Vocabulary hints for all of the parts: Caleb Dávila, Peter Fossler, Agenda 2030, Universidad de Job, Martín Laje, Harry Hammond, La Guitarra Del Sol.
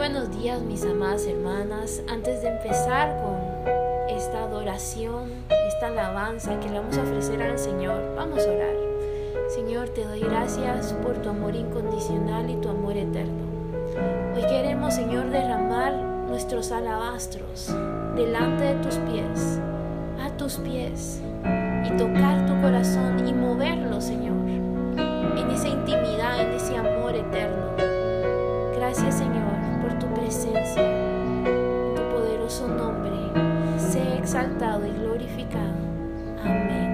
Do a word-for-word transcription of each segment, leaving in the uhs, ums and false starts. buenos días, mis amadas hermanas. Antes de empezar con esta adoración, esta alabanza que le vamos a ofrecer al Señor, vamos a orar. Señor, te doy gracias por tu amor incondicional y tu amor eterno. Hoy queremos, Señor, derramar nuestros alabastros delante de tus pies, a tus pies, y tocar tu corazón y moverlo, Señor, en esa intimidad, en ese amor eterno. Gracias, Señor, por tu presencia. En tu poderoso nombre, sea exaltado y glorificado. Amén.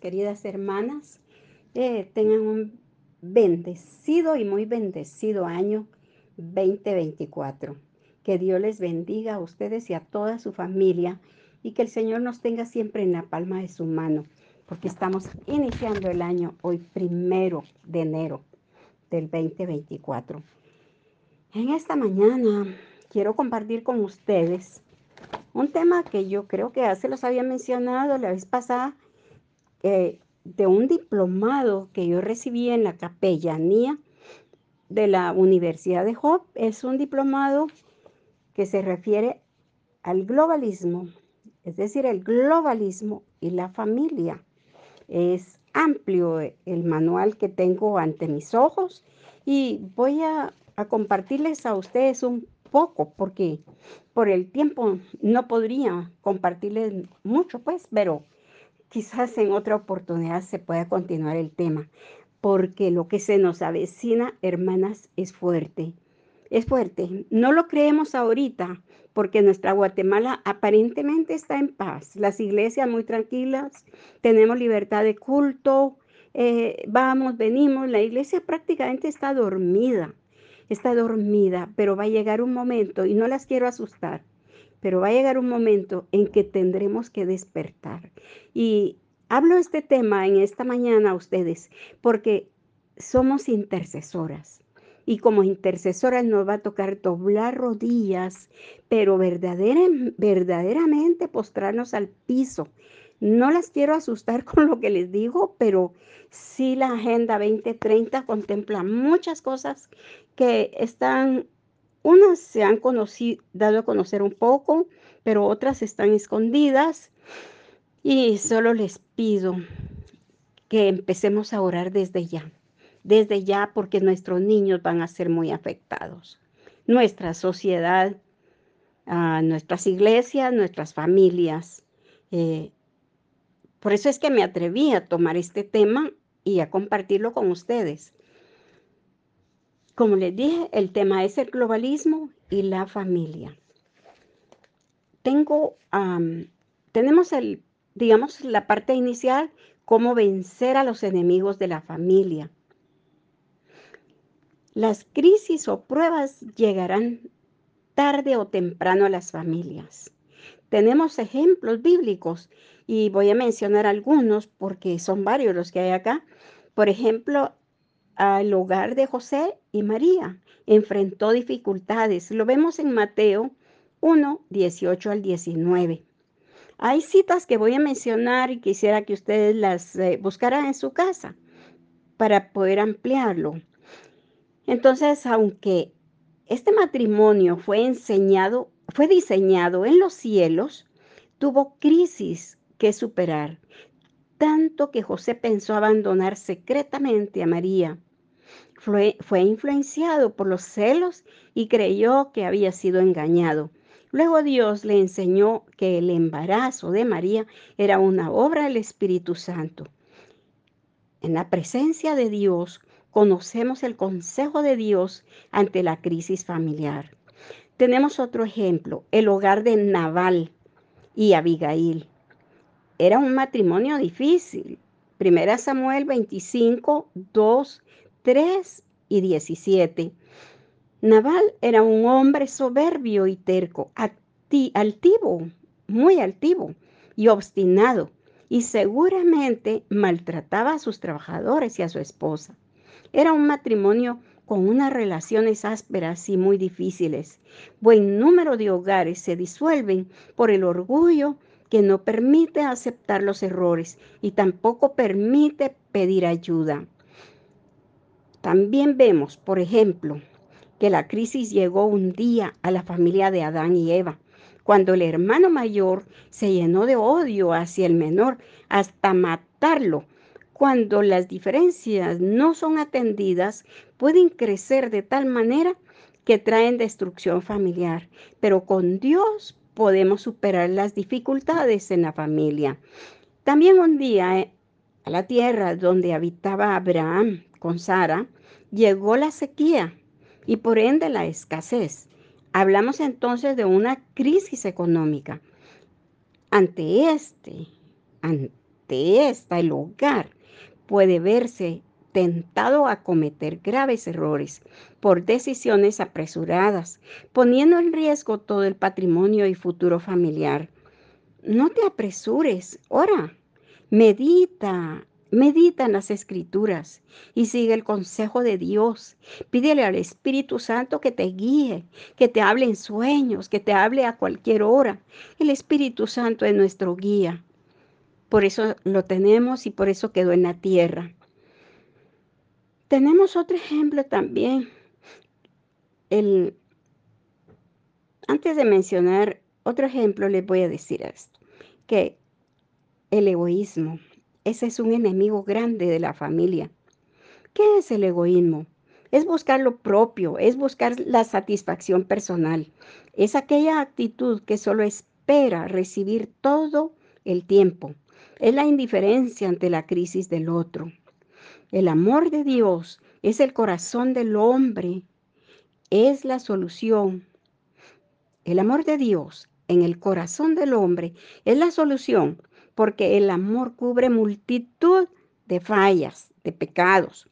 Queridas hermanas, eh, tengan un bendecido y muy bendecido año veinte veinticuatro. Que Dios les bendiga a ustedes y a toda su familia, y que el Señor nos tenga siempre en la palma de su mano, porque estamos iniciando el año hoy, primero de enero del veinte veinticuatro. En esta mañana quiero compartir con ustedes un tema que yo creo que ya se los había mencionado la vez pasada, Eh, de un diplomado que yo recibí en la capellanía de la Universidad de Job. Es un diplomado que se refiere al globalismo, es decir, el globalismo y la familia. Es amplio el manual que tengo ante mis ojos, y voy a, a compartirles a ustedes un poco, porque por el tiempo no podría compartirles mucho, pues, pero quizás en otra oportunidad se pueda continuar el tema, porque lo que se nos avecina, hermanas, es fuerte. Es fuerte. No lo creemos ahorita, porque nuestra Guatemala aparentemente está en paz. Las iglesias muy tranquilas, tenemos libertad de culto, eh, vamos, venimos. La iglesia prácticamente está dormida, está dormida, pero va a llegar un momento, y no las quiero asustar, pero va a llegar un momento en que tendremos que despertar. Y hablo este tema en esta mañana a ustedes porque somos intercesoras. Y como intercesoras nos va a tocar doblar rodillas, pero verdadera, verdaderamente postrarnos al piso. No las quiero asustar con lo que les digo, pero sí la Agenda veinte treinta contempla muchas cosas que están... Unas se han conocido, dado a conocer un poco, pero otras están escondidas. Y solo les pido que empecemos a orar desde ya. Desde ya, porque nuestros niños van a ser muy afectados. Nuestra sociedad, uh, nuestras iglesias, nuestras familias. Eh, por eso es que me atreví a tomar este tema y a compartirlo con ustedes. Como les dije, el tema es el globalismo y la familia. Tengo, um, tenemos, el, digamos, la parte inicial, cómo vencer a los enemigos de la familia. Las crisis o pruebas llegarán tarde o temprano a las familias. Tenemos ejemplos bíblicos, y voy a mencionar algunos porque son varios los que hay acá. Por ejemplo, al hogar de José y María enfrentó dificultades. Lo vemos en Mateo uno, dieciocho al diecinueve. Hay citas que voy a mencionar y quisiera que ustedes las eh, buscaran en su casa para poder ampliarlo. Entonces, aunque este matrimonio fue enseñado, fue diseñado en los cielos, tuvo crisis que superar, tanto que José pensó abandonar secretamente a María. Fue, fue influenciado por los celos y creyó que había sido engañado. Luego Dios le enseñó que el embarazo de María era una obra del Espíritu Santo. En la presencia de Dios, conocemos el consejo de Dios ante la crisis familiar. Tenemos otro ejemplo, el hogar de Nabal y Abigail. Era un matrimonio difícil. Primera Samuel veinticinco, dos, tres y diecisiete. Nabal era un hombre soberbio y terco, altivo, muy altivo y obstinado, y seguramente maltrataba a sus trabajadores y a su esposa. Era un matrimonio con unas relaciones ásperas y muy difíciles. Buen número de hogares se disuelven por el orgullo que no permite aceptar los errores y tampoco permite pedir ayuda. También vemos, por ejemplo, que la crisis llegó un día a la familia de Adán y Eva, cuando el hermano mayor se llenó de odio hacia el menor hasta matarlo. Cuando las diferencias no son atendidas, pueden crecer de tal manera que traen destrucción familiar, pero con Dios podemos superar las dificultades en la familia. También un día, eh, a la tierra donde habitaba Abraham con Sara, llegó la sequía y por ende la escasez. Hablamos entonces de una crisis económica. Ante este, ante esta, el hogar puede verse tentado a cometer graves errores por decisiones apresuradas, poniendo en riesgo todo el patrimonio y futuro familiar. No te apresures, ora, medita. Medita en las Escrituras y sigue el consejo de Dios. Pídele al Espíritu Santo que te guíe, que te hable en sueños, que te hable a cualquier hora. El Espíritu Santo es nuestro guía. Por eso lo tenemos y por eso quedó en la tierra. Tenemos otro ejemplo también. El, antes de mencionar otro ejemplo, les voy a decir esto, que el egoísmo. Ese es un enemigo grande de la familia. ¿Qué es el egoísmo? Es buscar lo propio, es buscar la satisfacción personal. Es aquella actitud que solo espera recibir todo el tiempo. Es la indiferencia ante la crisis del otro. El amor de Dios es el corazón del hombre, es la solución. El amor de Dios en el corazón del hombre es la solución. Porque el amor cubre multitud de fallas, de pecados.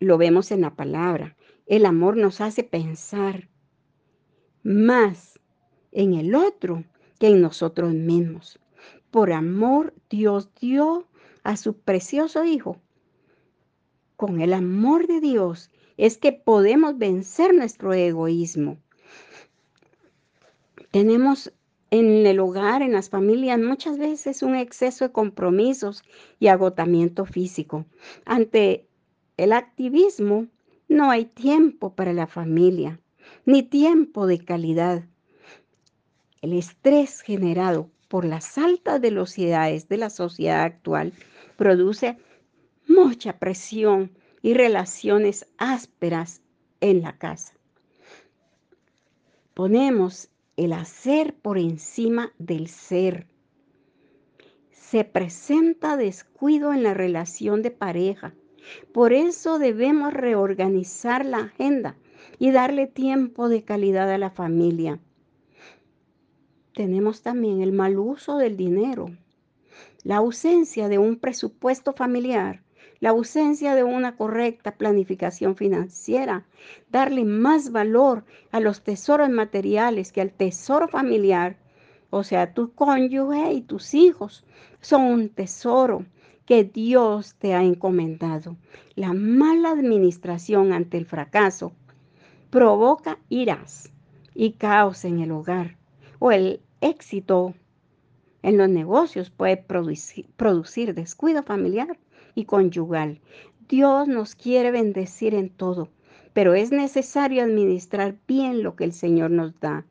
Lo vemos en la palabra. El amor nos hace pensar más en el otro que en nosotros mismos. Por amor, Dios dio a su precioso Hijo. Con el amor de Dios es que podemos vencer nuestro egoísmo. Tenemos en el hogar, en las familias, muchas veces un exceso de compromisos y agotamiento físico. Ante el activismo, no hay tiempo para la familia, ni tiempo de calidad. El estrés generado por las altas velocidades de la sociedad actual produce mucha presión y relaciones ásperas en la casa. Ponemos el hacer por encima del ser. Se presenta descuido en la relación de pareja. Por eso debemos reorganizar la agenda y darle tiempo de calidad a la familia. Tenemos también el mal uso del dinero, la ausencia de un presupuesto familiar, la ausencia de una correcta planificación financiera, darle más valor a los tesoros materiales que al tesoro familiar. O sea, tu cónyuge y tus hijos son un tesoro que Dios te ha encomendado. La mala administración ante el fracaso provoca iras y caos en el hogar, o el éxito En los negocios puede producir, producir descuido familiar y conyugal. Dios nos quiere bendecir en todo, pero es necesario administrar bien lo que el Señor nos da.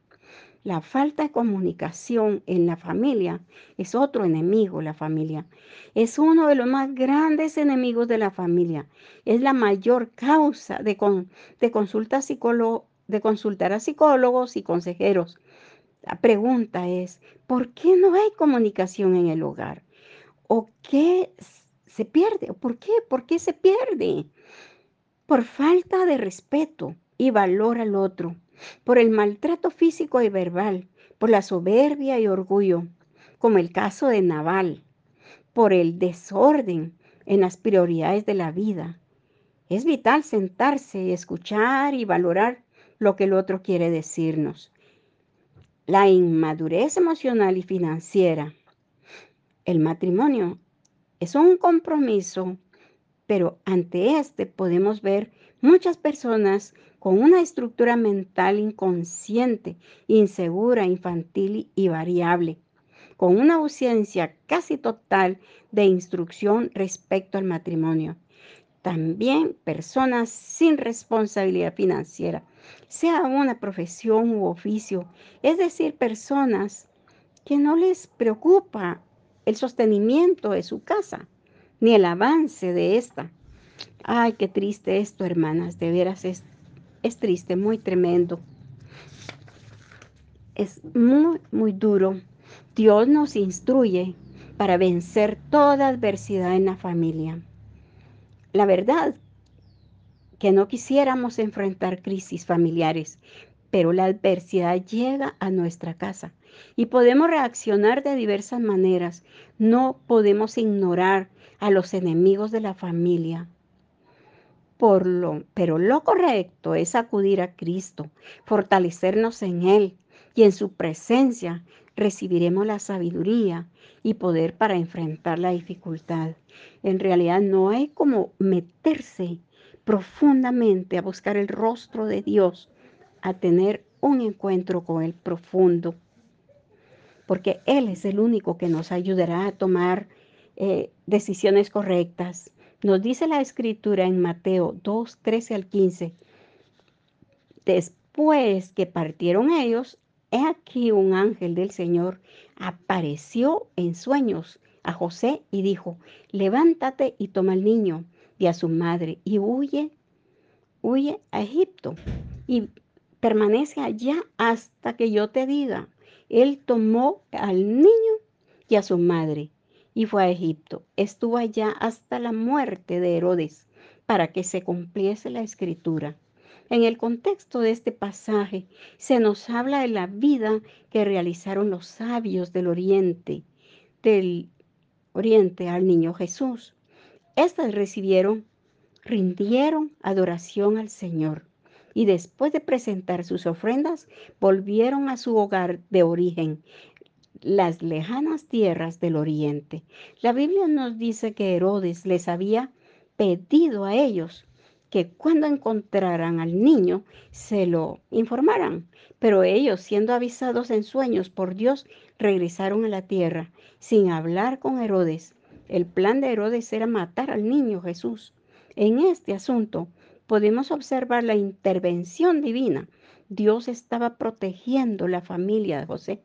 La falta de comunicación en la familia es otro enemigo, la familia. Es uno de los más grandes enemigos de la familia. Es la mayor causa de, con, de, consulta psicólogo, de consultar a psicólogos y consejeros. La pregunta es, ¿por qué no hay comunicación en el hogar? ¿O qué se pierde? ¿Por qué? ¿Por qué se pierde? Por falta de respeto y valor al otro. Por el maltrato físico y verbal, por la soberbia y orgullo, como el caso de Nabal, por el desorden en las prioridades de la vida. Es vital sentarse y escuchar y valorar lo que el otro quiere decirnos. La inmadurez emocional y financiera. El matrimonio es un compromiso, pero ante este podemos ver muchas personas con una estructura mental inconsciente, insegura, infantil y variable, con una ausencia casi total de instrucción respecto al matrimonio. También personas sin responsabilidad financiera, sea una profesión u oficio, es decir, personas que no les preocupa el sostenimiento de su casa, ni el avance de esta. Ay, qué triste esto, hermanas, de veras esto. Es triste, muy tremendo. Es muy, muy duro. Dios nos instruye para vencer toda adversidad en la familia. La verdad que no quisiéramos enfrentar crisis familiares, pero la adversidad llega a nuestra casa y podemos reaccionar de diversas maneras. No podemos ignorar a los enemigos de la familia. Por lo, pero lo correcto es acudir a Cristo, fortalecernos en Él y en su presencia recibiremos la sabiduría y poder para enfrentar la dificultad. En realidad no hay como meterse profundamente a buscar el rostro de Dios, a tener un encuentro con Él profundo, porque Él es el único que nos ayudará a tomar eh, decisiones correctas. Nos dice la Escritura en Mateo dos, trece al quince. Después que partieron ellos, he aquí un ángel del Señor apareció en sueños a José y dijo, levántate y toma al niño y a su madre y huye, huye a Egipto y permanece allá hasta que yo te diga. Él tomó al niño y a su madre y fue a Egipto. Estuvo allá hasta la muerte de Herodes, para que se cumpliese la Escritura. En el contexto de este pasaje, se nos habla de la vida que realizaron los sabios del Oriente, del Oriente al niño Jesús. Estas recibieron, rindieron adoración al Señor, y después de presentar sus ofrendas, volvieron a su hogar de origen, las lejanas tierras del oriente. La Biblia nos dice que Herodes les había pedido a ellos que cuando encontraran al niño se lo informaran, pero ellos, siendo avisados en sueños por Dios, regresaron a la tierra sin hablar con Herodes. El plan de Herodes era matar al niño Jesús. En este asunto podemos observar la intervención divina. Dios estaba protegiendo la familia de José,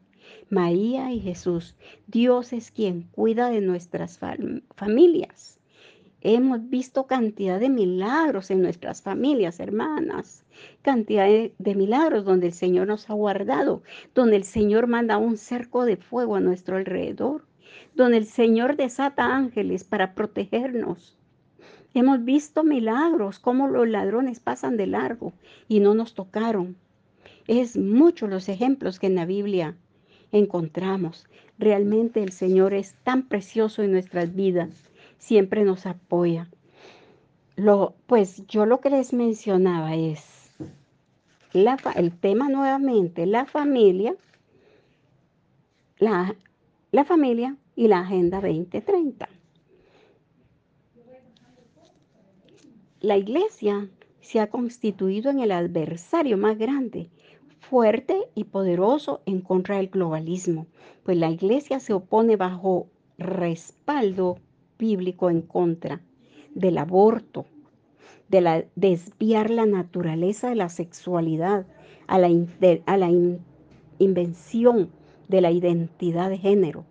María y Jesús. Dios es quien cuida de nuestras fam- familias. Hemos visto cantidad de milagros en nuestras familias, hermanas. Cantidad de, de milagros donde el Señor nos ha guardado, donde el Señor manda un cerco de fuego a nuestro alrededor, donde el Señor desata ángeles para protegernos. Hemos visto milagros, como los ladrones pasan de largo y no nos tocaron. Es muchos los ejemplos que en la Biblia encontramos. Realmente el Señor es tan precioso en nuestras vidas, siempre nos apoya. Lo, pues yo lo que les mencionaba es la, el tema nuevamente, la familia, la, la familia y la Agenda veinte treinta. La Iglesia se ha constituido en el adversario más grande, fuerte y poderoso en contra del globalismo, pues la Iglesia se opone bajo respaldo bíblico en contra del aborto, de la, desviar la naturaleza de la sexualidad a la, de, a la in, invención de la identidad de género,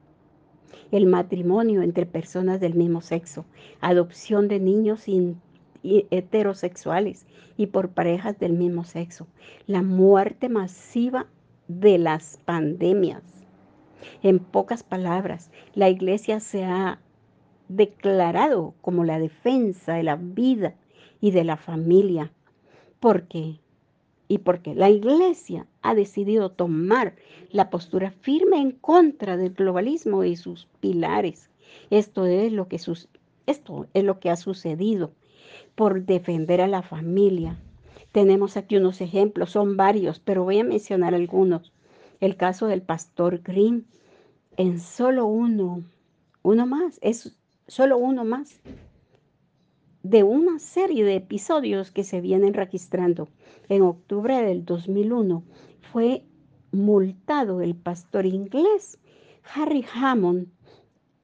el matrimonio entre personas del mismo sexo, adopción de niños sin y heterosexuales y por parejas del mismo sexo, la muerte masiva de las pandemias. En pocas palabras, la Iglesia se ha declarado como la defensa de la vida y de la familia. ¿Por qué? Y porque la Iglesia ha decidido tomar la postura firme en contra del globalismo y sus pilares. Esto es lo que, su- esto es lo que ha sucedido por defender a la familia. Tenemos aquí unos ejemplos, son varios, pero voy a mencionar algunos. El caso del pastor Green, en solo uno, uno más, es solo uno más de una serie de episodios que se vienen registrando. En octubre del dos mil uno fue multado el pastor inglés Harry Hammond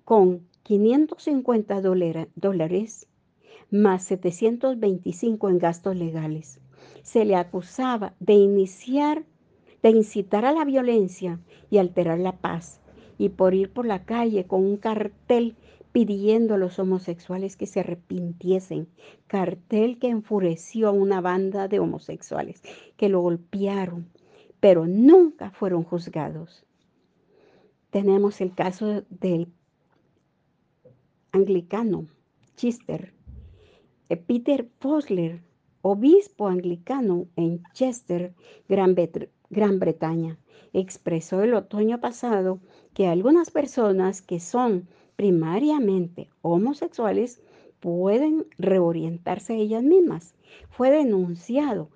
con quinientos cincuenta dólares más setecientos veinticinco en gastos legales. Se le acusaba de iniciar, de incitar a la violencia y alterar la paz, y por ir por la calle con un cartel pidiendo a los homosexuales que se arrepintiesen, cartel que enfureció a una banda de homosexuales que lo golpearon, pero nunca fueron juzgados. Tenemos el caso del anglicano Chester, Peter Fossler, obispo anglicano en Chester, Gran, Bet- Gran Bretaña, expresó el otoño pasado que algunas personas que son primariamente homosexuales pueden reorientarse ellas mismas. Fue denunciado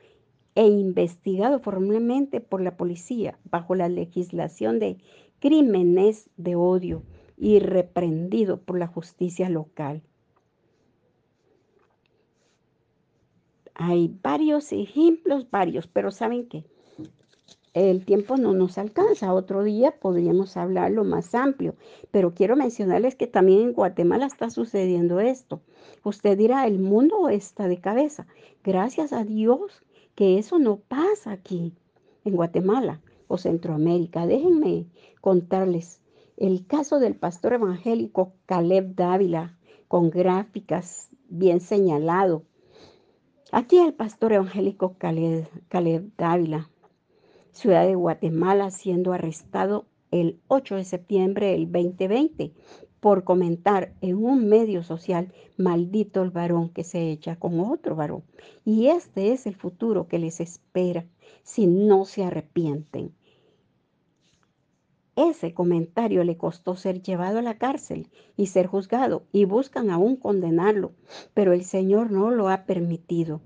e investigado formalmente por la policía bajo la legislación de crímenes de odio y reprendido por la justicia local. Hay varios ejemplos, varios, pero ¿saben qué? El tiempo no nos alcanza. Otro día podríamos hablarlo más amplio, pero quiero mencionarles que también en Guatemala está sucediendo esto. Usted dirá, el mundo está de cabeza. Gracias a Dios que eso no pasa aquí, en Guatemala o Centroamérica. Déjenme contarles el caso del pastor evangélico Caleb Dávila, con gráficas bien señalado. Aquí el pastor evangélico Caleb, Caleb Dávila, ciudad de Guatemala, siendo arrestado el ocho de septiembre del veinte veinte por comentar en un medio social, maldito el varón que se echa con otro varón. Y este es el futuro que les espera si no se arrepienten. Ese comentario le costó ser llevado a la cárcel y ser juzgado, y buscan aún condenarlo, pero el Señor no lo ha permitido.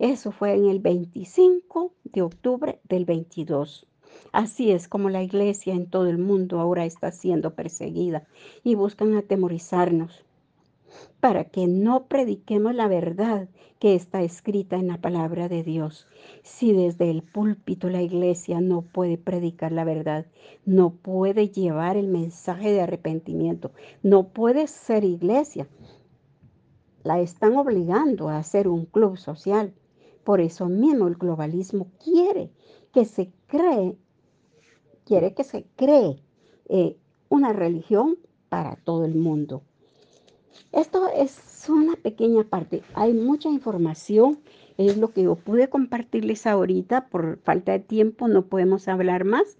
Eso fue en el veinticinco de octubre del veintidós. Así es como la Iglesia en todo el mundo ahora está siendo perseguida y buscan atemorizarnos para que no prediquemos la verdad que está escrita en la palabra de Dios. Si desde el púlpito la Iglesia no puede predicar la verdad, no puede llevar el mensaje de arrepentimiento, no puede ser Iglesia, la están obligando a hacer un club social. Por eso mismo el globalismo quiere que se cree, quiere que se cree eh, una religión para todo el mundo. Esto es una pequeña parte. Hay mucha información, es lo que yo pude compartirles ahorita. Por falta de tiempo no podemos hablar más,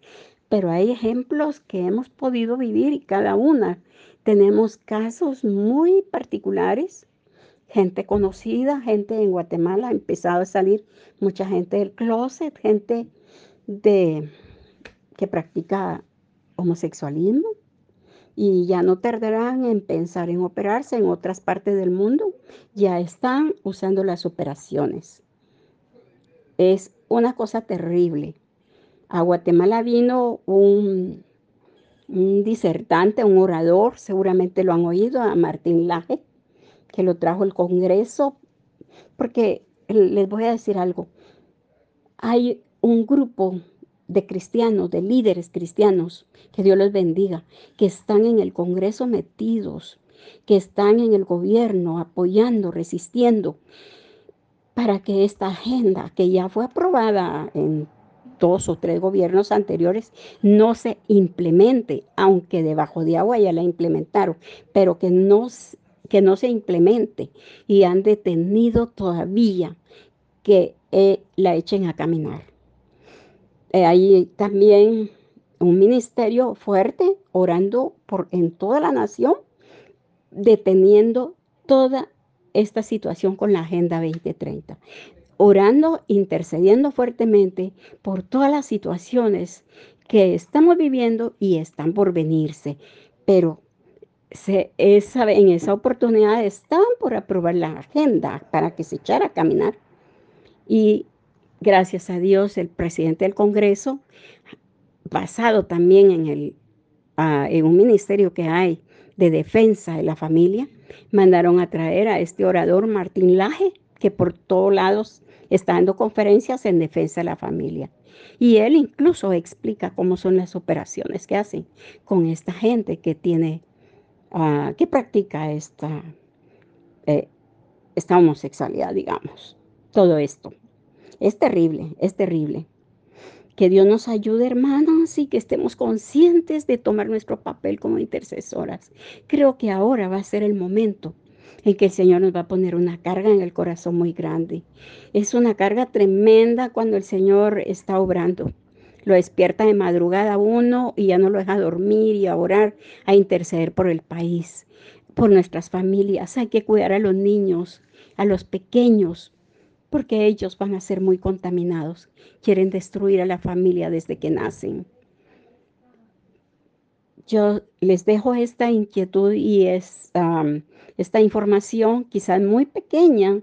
pero hay ejemplos que hemos podido vivir y cada una. Tenemos casos muy particulares, gente conocida, gente en Guatemala, ha empezado a salir mucha gente del closet, gente de, que practica homosexualismo. Y ya no tardarán en pensar en operarse en otras partes del mundo. Ya están usando las operaciones. Es una cosa terrible. A Guatemala vino un, un disertante, un orador, seguramente lo han oído, a Martín Laje, que lo trajo el Congreso. Porque les voy a decir algo. Hay un grupo de cristianos, de líderes cristianos, que Dios los bendiga, que están en el Congreso metidos, que están en el gobierno apoyando, resistiendo, para que esta agenda que ya fue aprobada en dos o tres gobiernos anteriores no se implemente, aunque debajo de agua ya la implementaron, pero que no, que no se implemente y han detenido todavía que eh, la echen a caminar. Eh, hay también un ministerio fuerte orando por, en toda la nación, deteniendo toda esta situación con la Agenda veinte treinta. Orando, intercediendo fuertemente por todas las situaciones que estamos viviendo y están por venirse. Pero se, esa, en esa oportunidad estaban por aprobar la agenda para que se echara a caminar. Y gracias a Dios, el presidente del Congreso, basado también en, el, uh, en un ministerio que hay de defensa de la familia, mandaron a traer a este orador Martín Laje, que por todos lados está dando conferencias en defensa de la familia. Y él incluso explica cómo son las operaciones que hacen con esta gente que tiene, uh, que practica esta, eh, esta homosexualidad, digamos. Todo esto es terrible, es terrible. Que Dios nos ayude, hermanas, y que estemos conscientes de tomar nuestro papel como intercesoras. Creo que ahora va a ser el momento en que el Señor nos va a poner una carga en el corazón muy grande. Es una carga tremenda cuando el Señor está obrando. Lo despierta de madrugada uno y ya no lo deja dormir y a orar, a interceder por el país, por nuestras familias. Hay que cuidar a los niños, a los pequeños, porque ellos van a ser muy contaminados. Quieren destruir a la familia desde que nacen. Yo les dejo esta inquietud y es... Um, Esta información, quizás muy pequeña,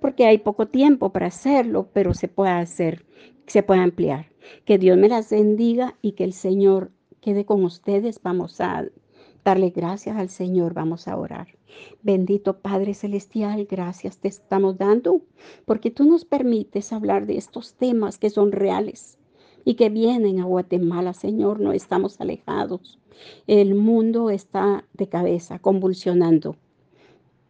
porque hay poco tiempo para hacerlo, pero se puede hacer, se puede ampliar. Que Dios me las bendiga y que el Señor quede con ustedes. Vamos a darle gracias al Señor, vamos a orar. Bendito Padre Celestial, gracias te estamos dando, porque tú nos permites hablar de estos temas que son reales y que vienen a Guatemala, Señor. No estamos alejados. El mundo está de cabeza, convulsionando.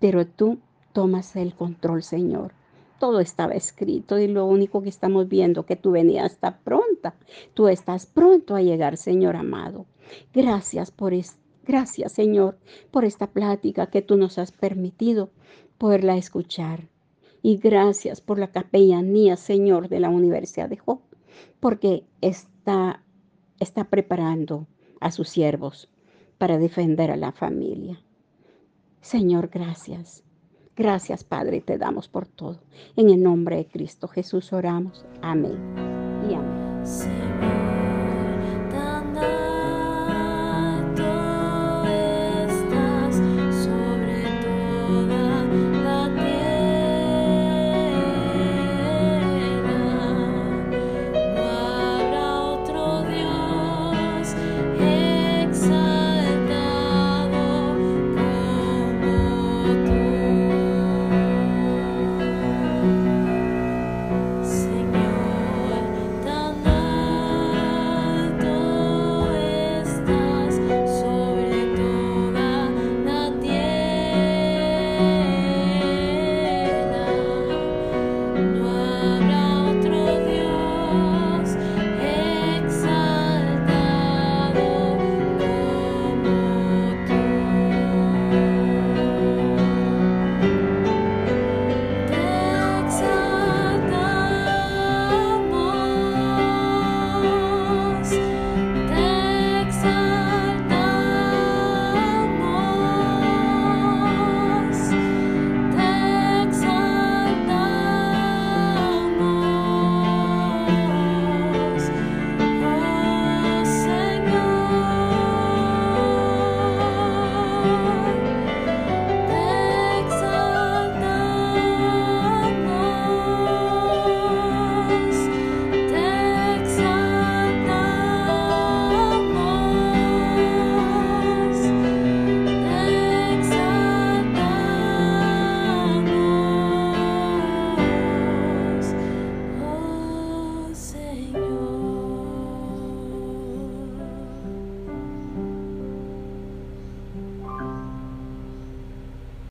Pero tú tomas el control, Señor. Todo estaba escrito y lo único que estamos viendo, que tu venida está pronta. Tú estás pronto a llegar, Señor amado. Gracias, por es, gracias, Señor, por esta plática que tú nos has permitido poderla escuchar. Y gracias por la capellanía, Señor, de la Universidad de Job, porque está, está preparando a sus siervos para defender a la familia. Señor, gracias. Gracias, Padre, te damos por todo. En el nombre de Cristo Jesús oramos. Amén y amén. Sí. Thank you.